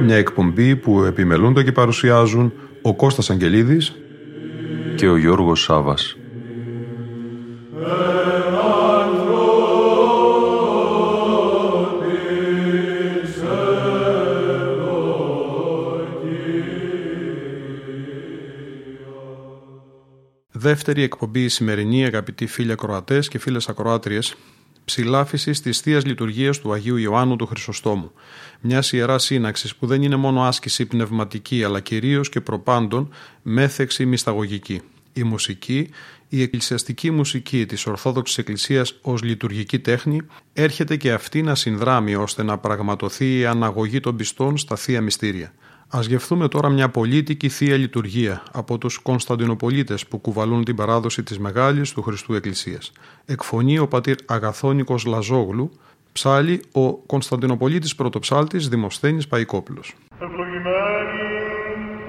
Μια εκπομπή που επιμελούνται και παρουσιάζουν ο Κώστας Αγγελίδης και ο Γιώργος Σάβας. Δεύτερη εκπομπή η σημερινή, αγαπητοί φίλοι ακροατές και φίλες ακροάτριες, ψηλάφισης της Θείας Λειτουργίας του Αγίου Ιωάννου του Χρυσοστόμου, μιας ιεράς σύναξης που δεν είναι μόνο άσκηση πνευματική, αλλά κυρίως και προπάντων μέθεξη μυσταγωγική. Η μουσική, η εκκλησιαστική μουσική της Ορθόδοξης Εκκλησίας ως λειτουργική τέχνη, έρχεται και αυτή να συνδράμει ώστε να πραγματοθεί η αναγωγή των πιστών στα θεία μυστήρια. Ας γευτούμε τώρα μια πολίτικη θεία λειτουργία από τους Κωνσταντινοπολίτες που κουβαλούν την παράδοση της Μεγάλης του Χριστού Εκκλησίας. Εκφωνεί ο πατήρ Αγαθώνικος Λαζόγλου, ψάλλει ο Κωνσταντινοπολίτης πρωτοψάλτης Δημοσθένης Παϊκόπουλος. Ευλογημένη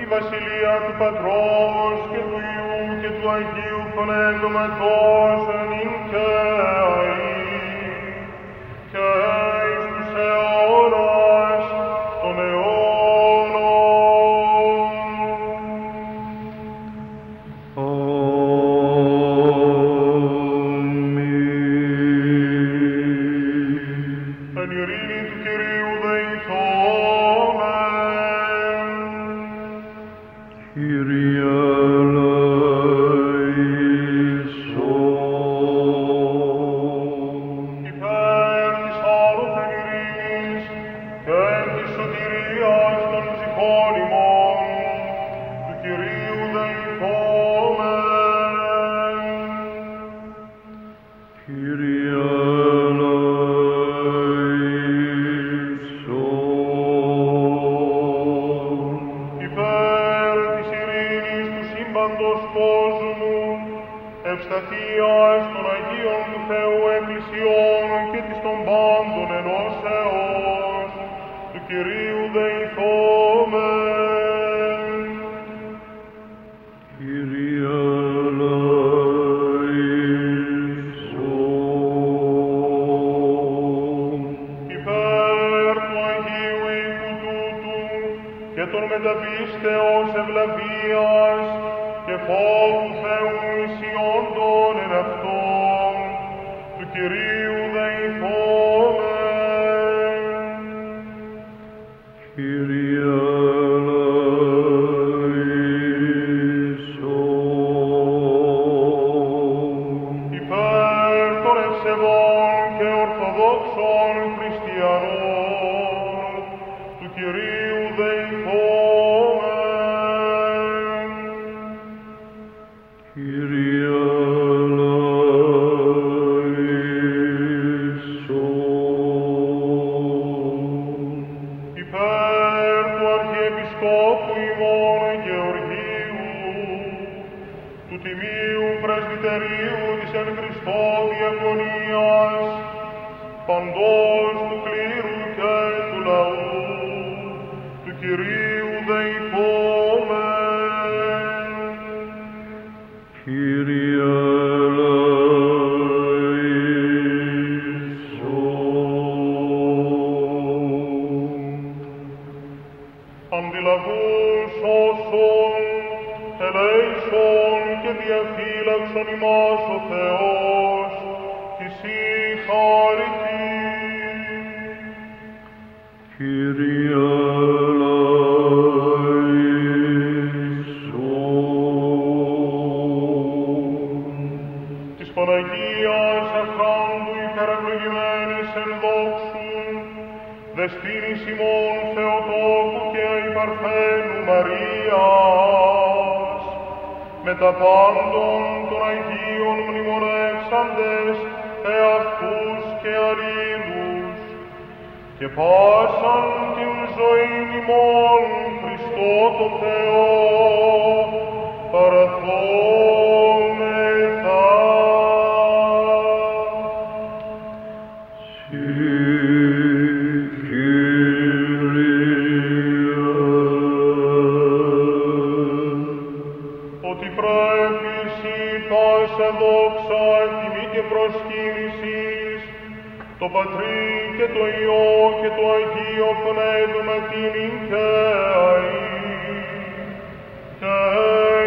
η βασιλεία του Πατρός και του Υιού και του Αγίου Πνεύματος εν και Μνημονεύσαντες εαυτούς και αλλήλους. και πάσαν την ζωήν ημών Χριστό το Θεό παραθόμεθα. Ότι πρέπει εσύ πάσα δόξα, τιμή και προσκύνησης, το Πατρί και το Υιό και το Αγίο Πνεύμα τιμήν και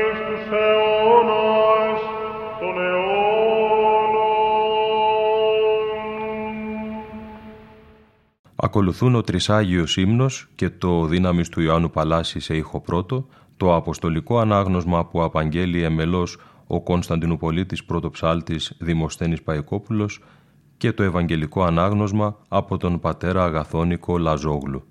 εις τους αιώνας των αιώνων. Ακολουθούν ο Τρισάγιος ύμνος και το δύναμις του Ιωάννου Παλάση σε ήχο πρώτο, το αποστολικό ανάγνωσμα που απαγγέλει εμελώς ο Κωνσταντινουπολίτης πρωτοψάλτης Δημοσθένης Παϊκόπουλος και το Ευαγγελικό Ανάγνωσμα από τον πατέρα Αγαθώνικο Λαζόγλου.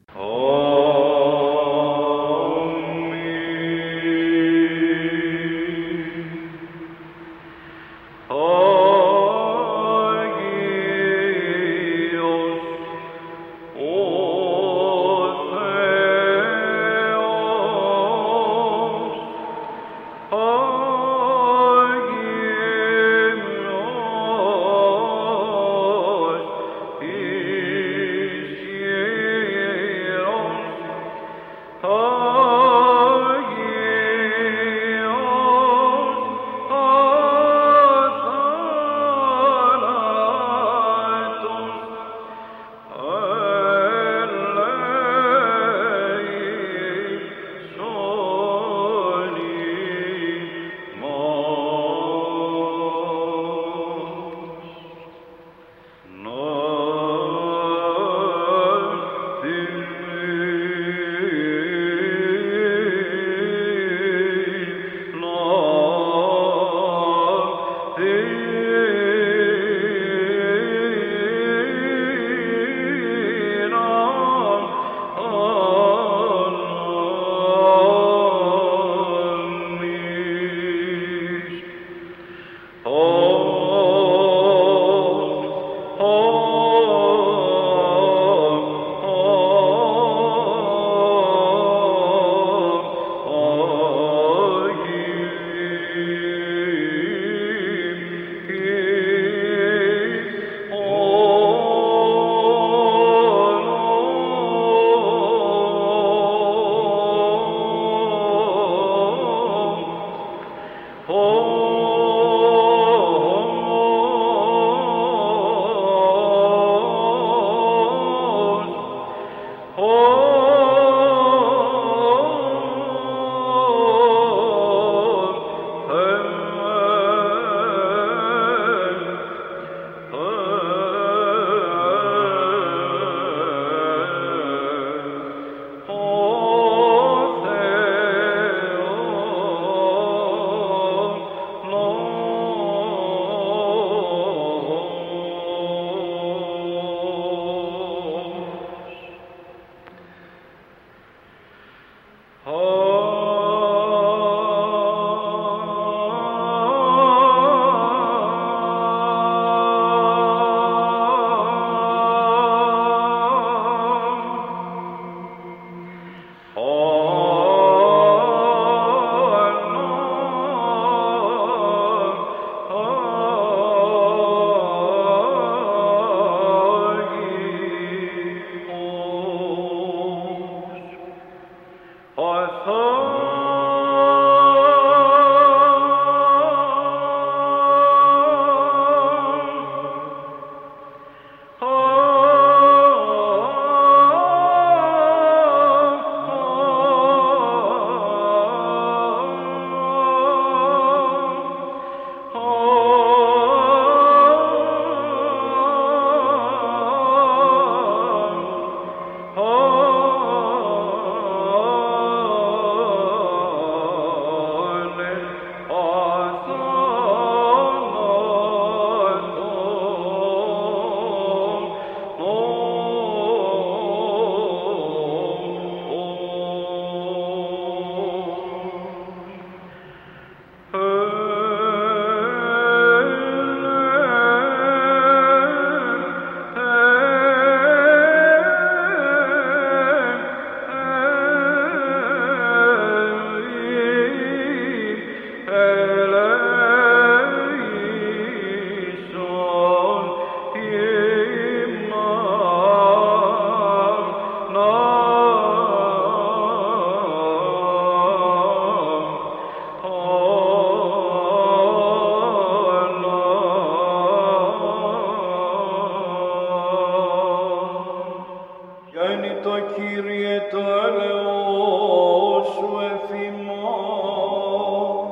Κύριε το έλεος σου εφημάς.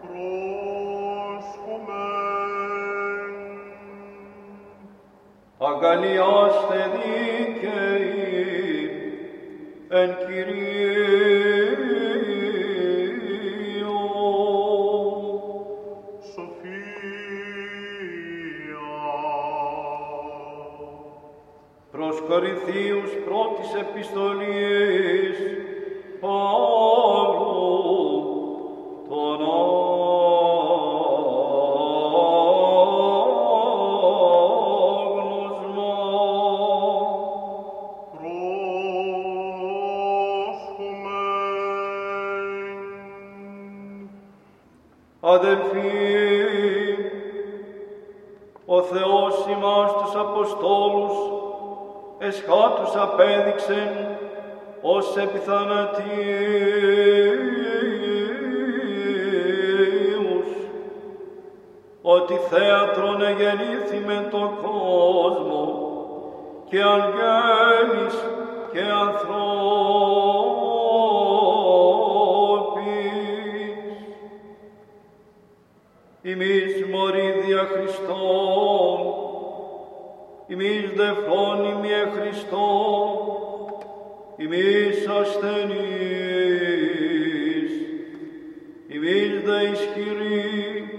Προσκομεν. Αγκαλιάστε δίκαιοι εν Κυρίω. Προς Κορινθίους πρώτης επιστολής Παύλου τον άγνωσμα. Πρόσχομεν. Αδελφοί, ο Θεός ημάς τους Αποστόλους εσχάτους απέδειξεν ως επιθανατίους, ότι θέατρον εγεννήθη με τον κόσμο και αγγέλης και ανθρώπης. Εμείς μωροί δια Χριστόν, ημείς δε φρόνιμοι εν Χριστώ, ημείς ασθενείς, ημείς δε ισχυροί,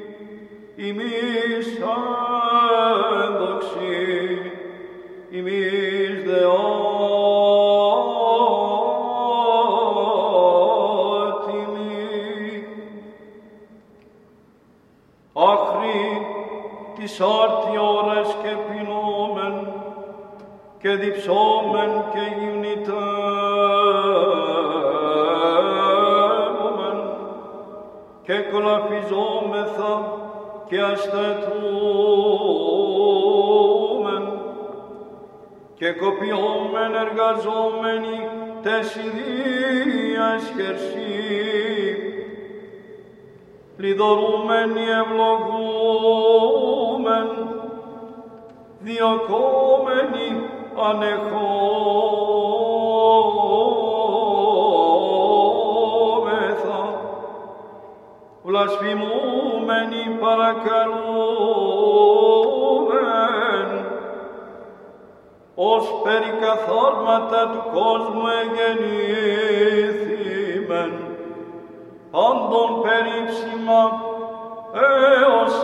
ημείς ένδοξοι, ημείς δε άτιμοι. Άχρη της άρτη ώρας και πεινόμεν και διψόμεν και γυμνητεύομεν και κολαφιζόμεθα και ασθετούμεν και κοπιόμεν εργαζόμενοι τες ιδίας χερσί, λιδωρούμενοι ευλογούμενοι, διωκόμενοι ανεχόμεθα, βλασφημούμενοι παρακαλούμεν, ως περικαθάρματα του κόσμου εγεννήθημεν, πάντων περίψημα έως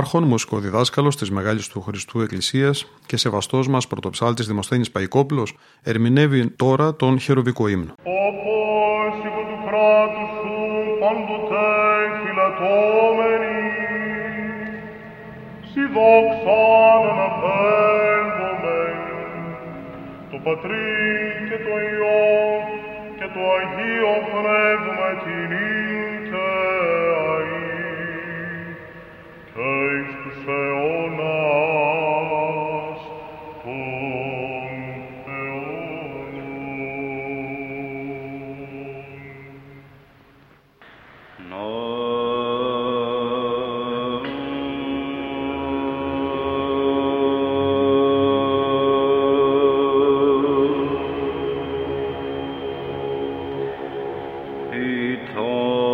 Άρχον, μουσικοδιδάσκαλος της Μεγάλης του Χριστού Εκκλησίας και σεβαστός μας πρωτοψάλτης Δημοσθένης Παϊκόπουλος ερμηνεύει τώρα τον χερουβικό ύμνο. Όπως υπό του κράτους σου παντοτέ φυλατώμενοι, σοι δόξαν αναπέμπομεν, το Πατρί και το Υιό και το Αγίο Πνεύμα την He told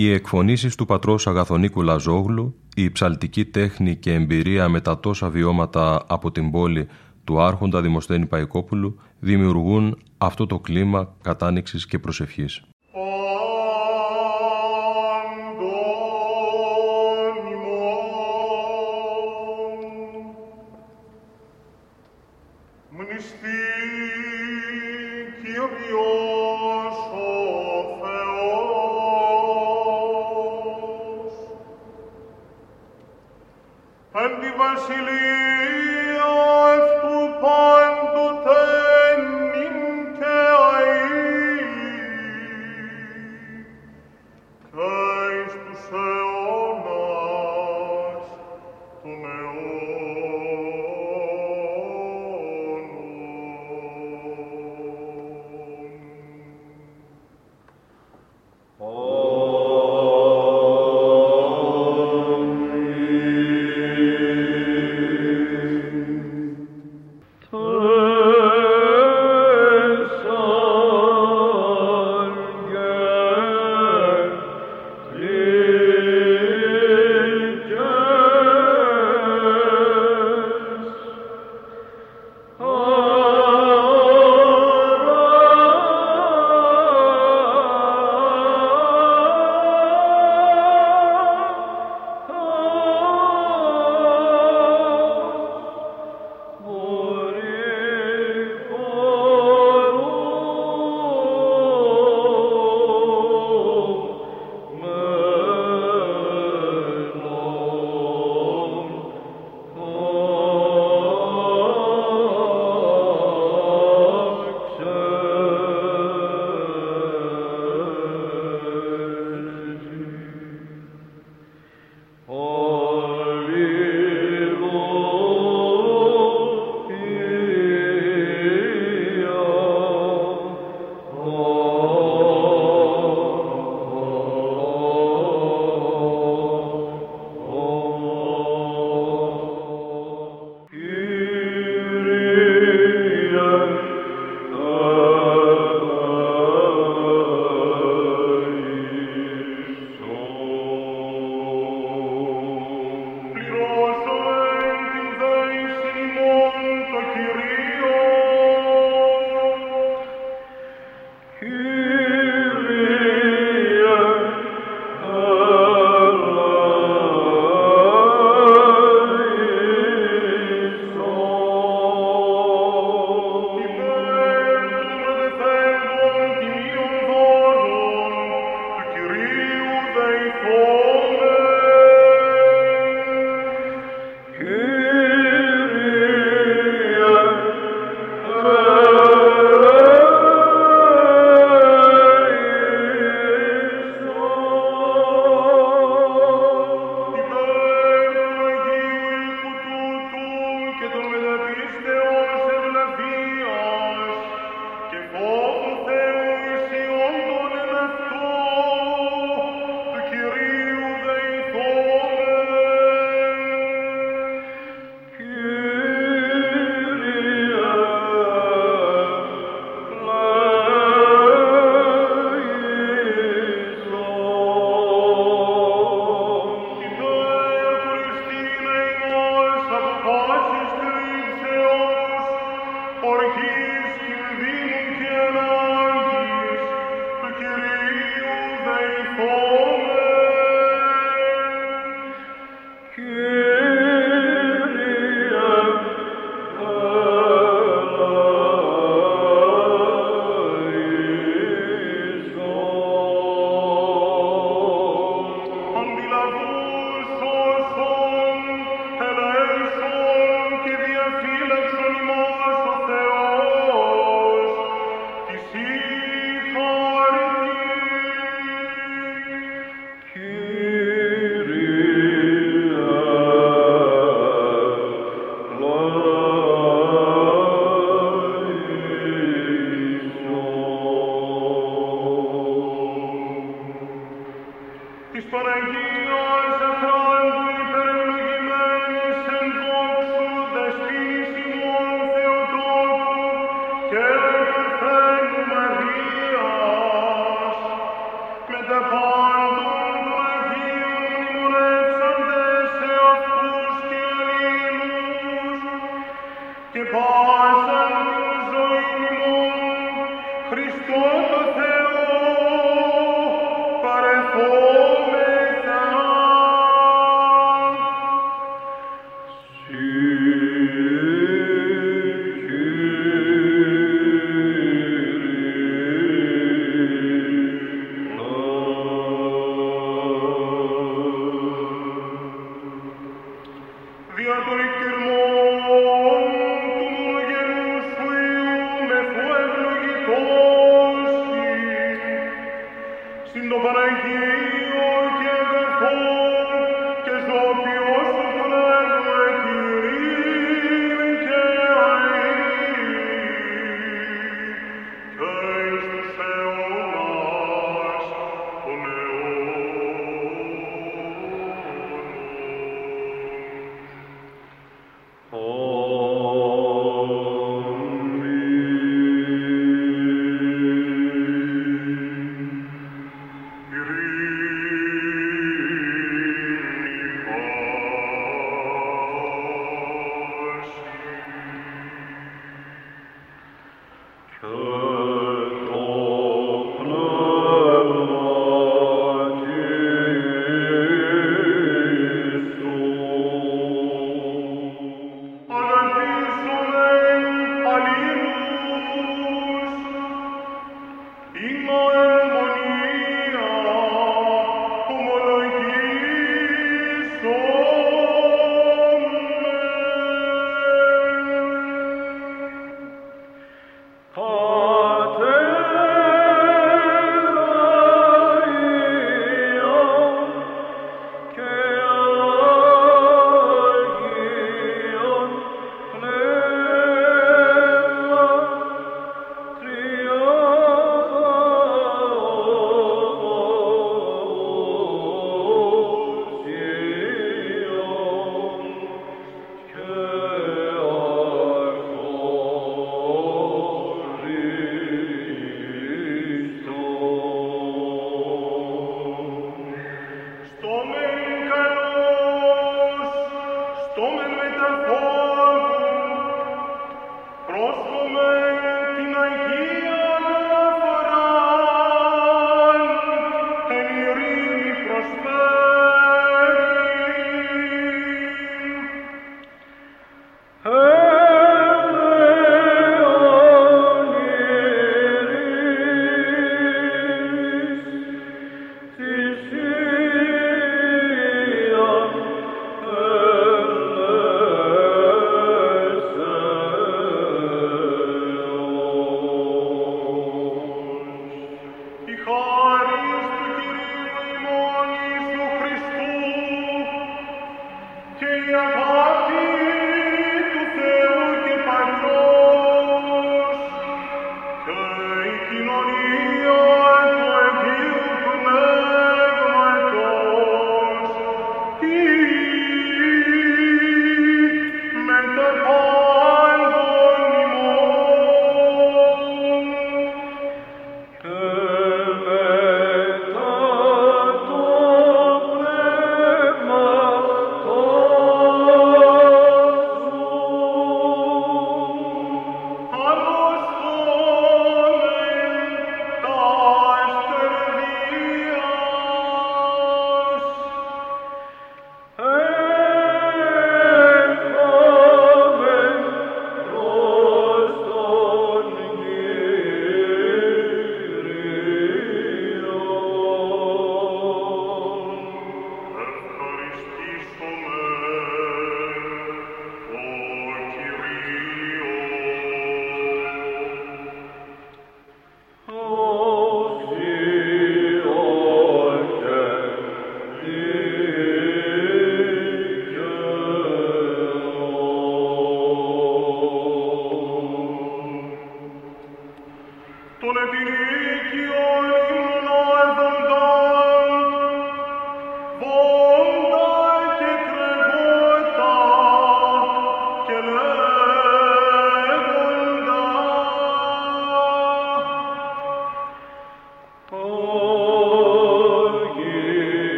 Οι εκφωνήσεις του πατρός Αγαθωνίκου Λαζόγλου, η ψαλτική τέχνη και εμπειρία με τα τόσα βιώματα από την πόλη του άρχοντα Δημοσθένη Παϊκόπουλου δημιουργούν αυτό το κλίμα κατάνοιξης και προσευχής.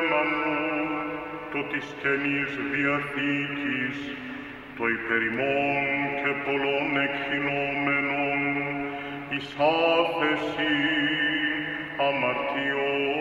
θέμανον του της Καινής Διαθήκης, το υπερημών και πολλών εκχυνόμενων εις άφεση αμαρτιών.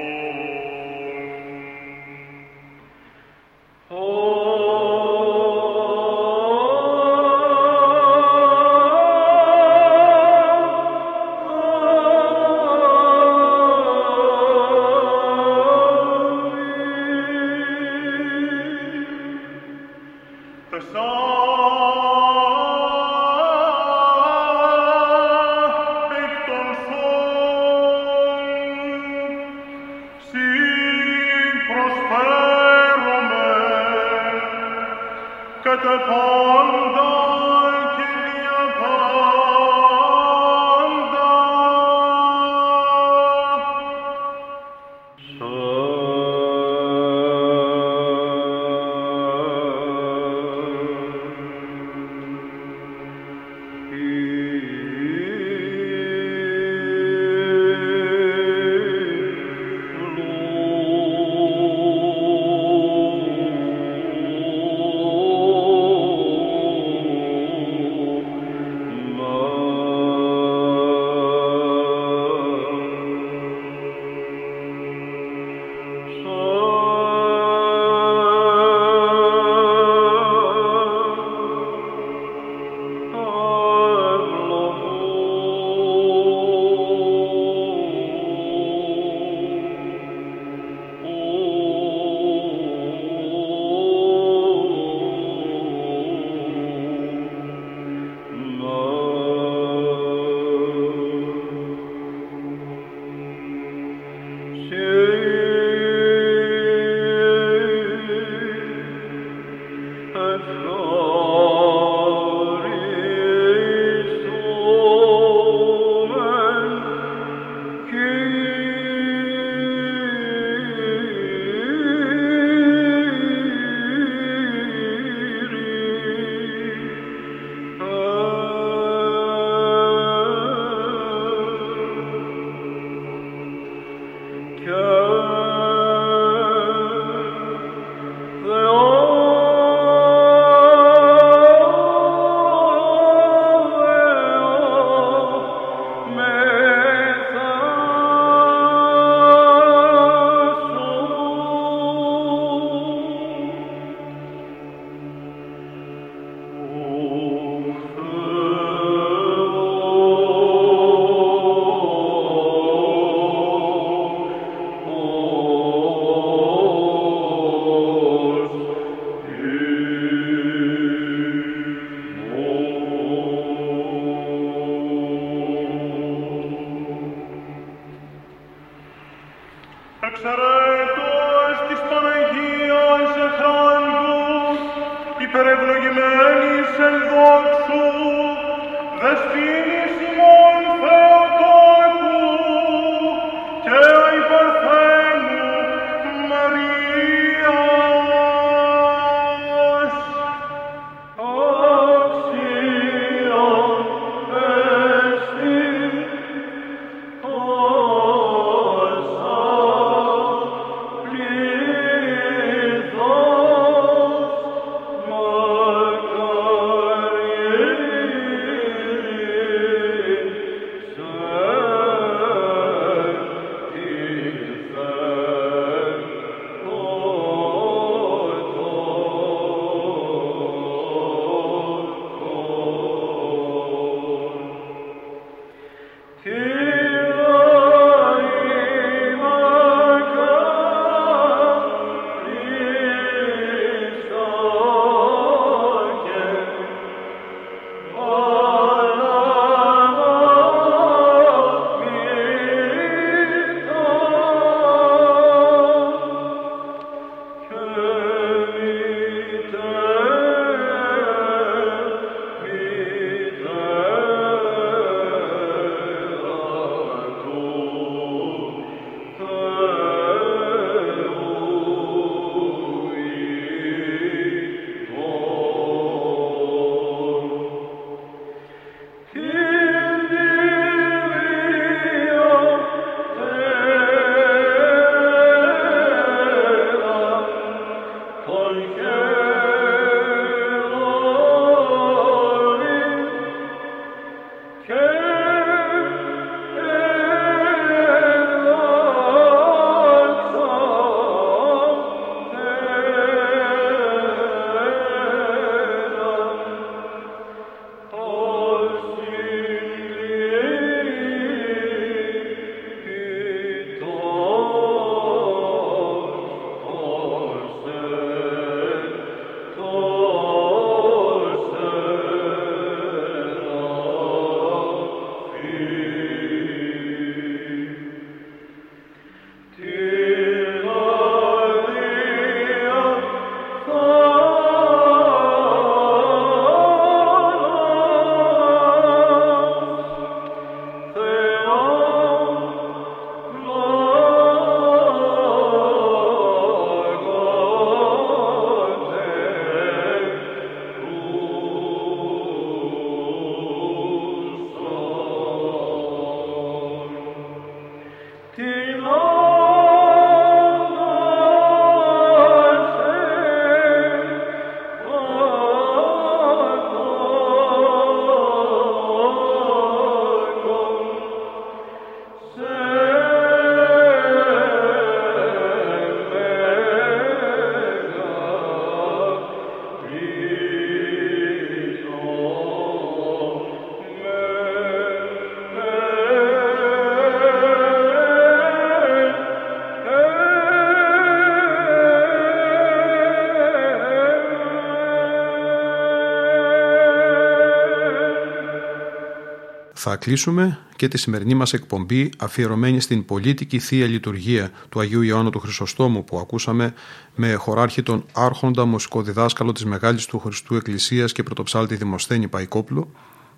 θα κλείσουμε και τη σημερινή μας εκπομπή αφιερωμένη στην πολίτικη Θεία Λειτουργία του Αγίου Ιωάννου του Χρυσοστόμου που ακούσαμε με χωράρχη τον άρχοντα μουσικοδιδάσκαλο της Μεγάλης του Χριστού Εκκλησίας και πρωτοψάλτη Δημοσθένη Παϊκόπουλο,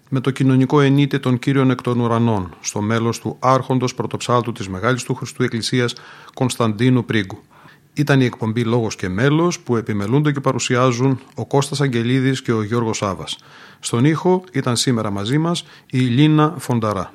με το κοινωνικό ενίτε των Κύριων εκ των Ουρανών στο μέλος του άρχοντος πρωτοψάλτου της Μεγάλης του Χριστού Εκκλησίας Κωνσταντίνου Πρίγκου. Ήταν η εκπομπή «Λόγος και μέλος» που επιμελούνται και παρουσιάζουν ο Κώστας Αγγελίδης και ο Γιώργος Σάβας. Στον ήχο ήταν σήμερα μαζί μας η Λίνα Φονταρά.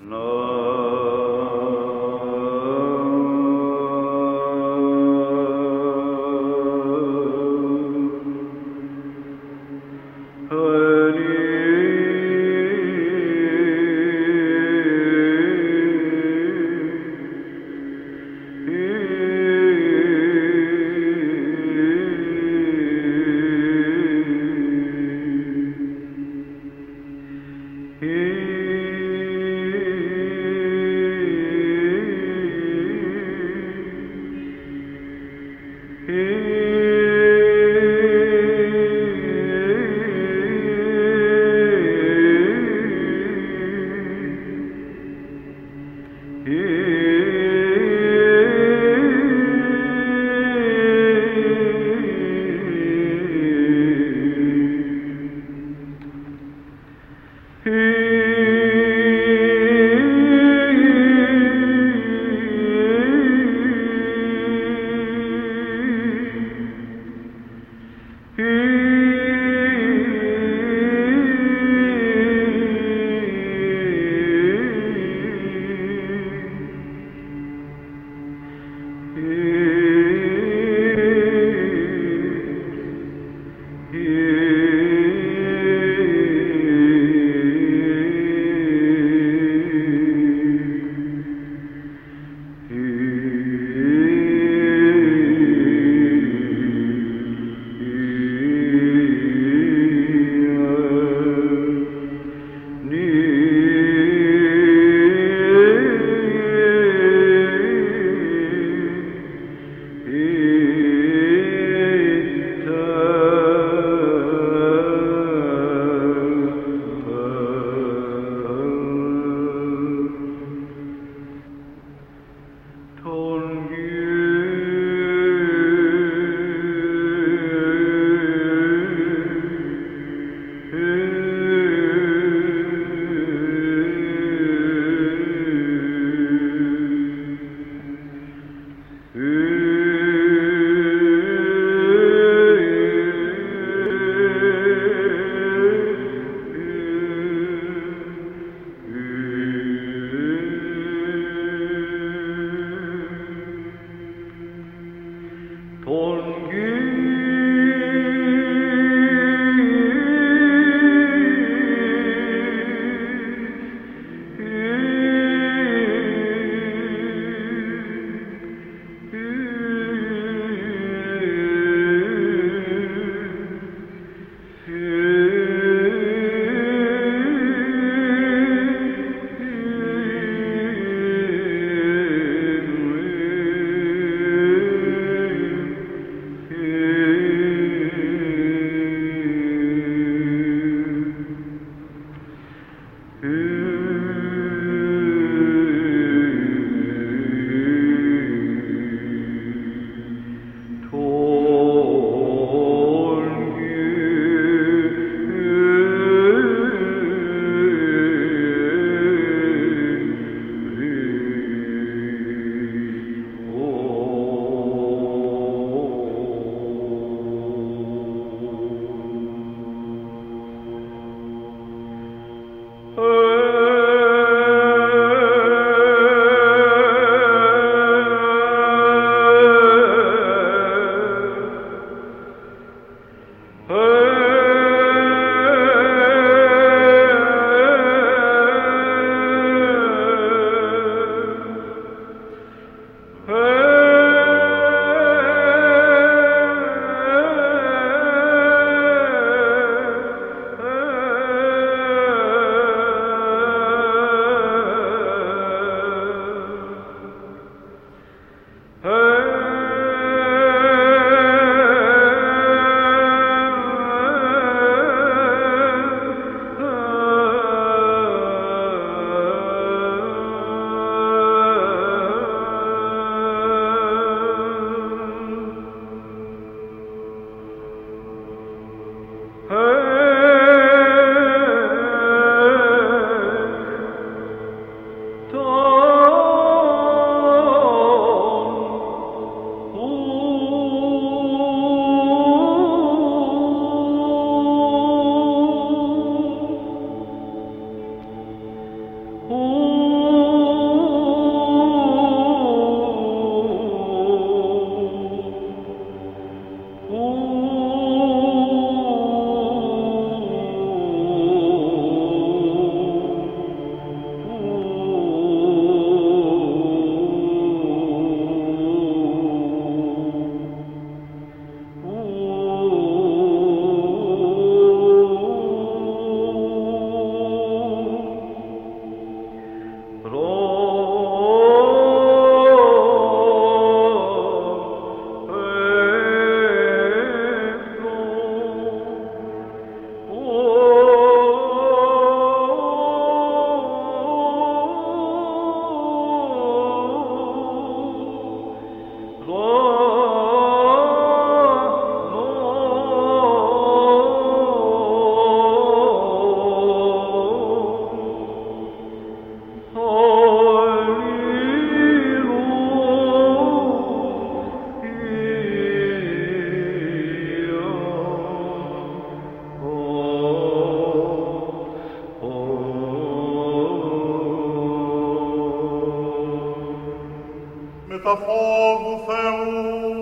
τα φόβου Θεού,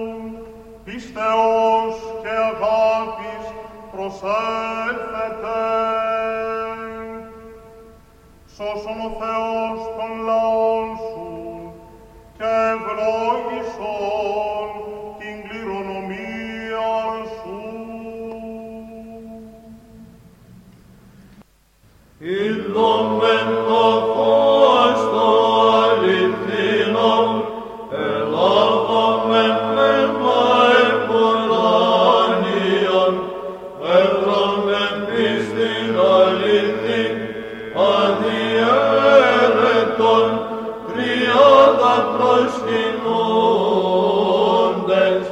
πίστεως και αγάπης προσέλθετε. Σώσον ο Θεός των λαών σου και ευλόγησον την κληρονομία σου. Ήλθομεν το φως το αληθινόν, ελάβαμεν πνεύμα επουράνιον, έβραμεν πίστην αληθή, αδιέρετον, τριάδα προσκυνώντες,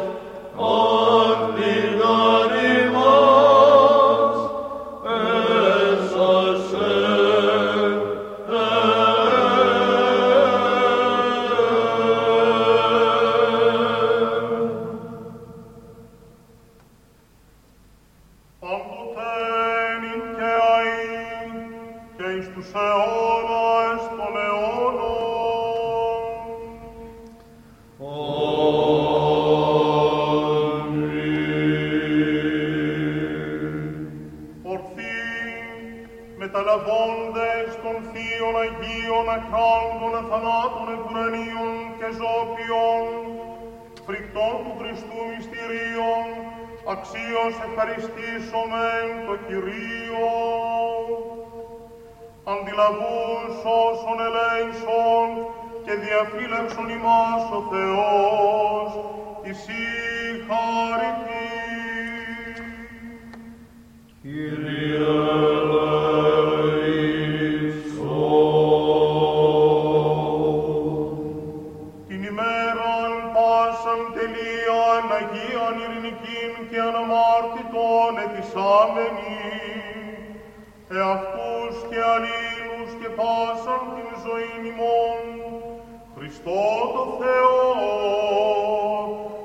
Χριστό το Θεό,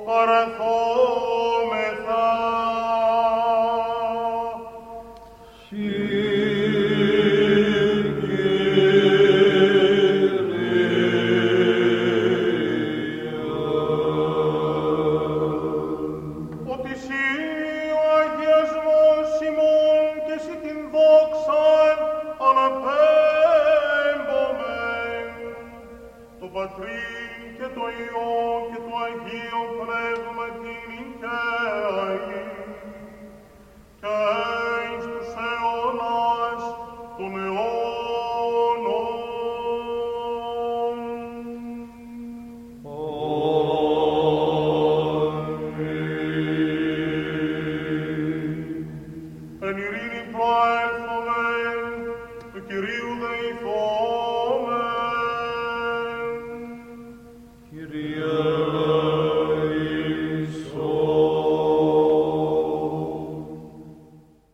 παραθώ.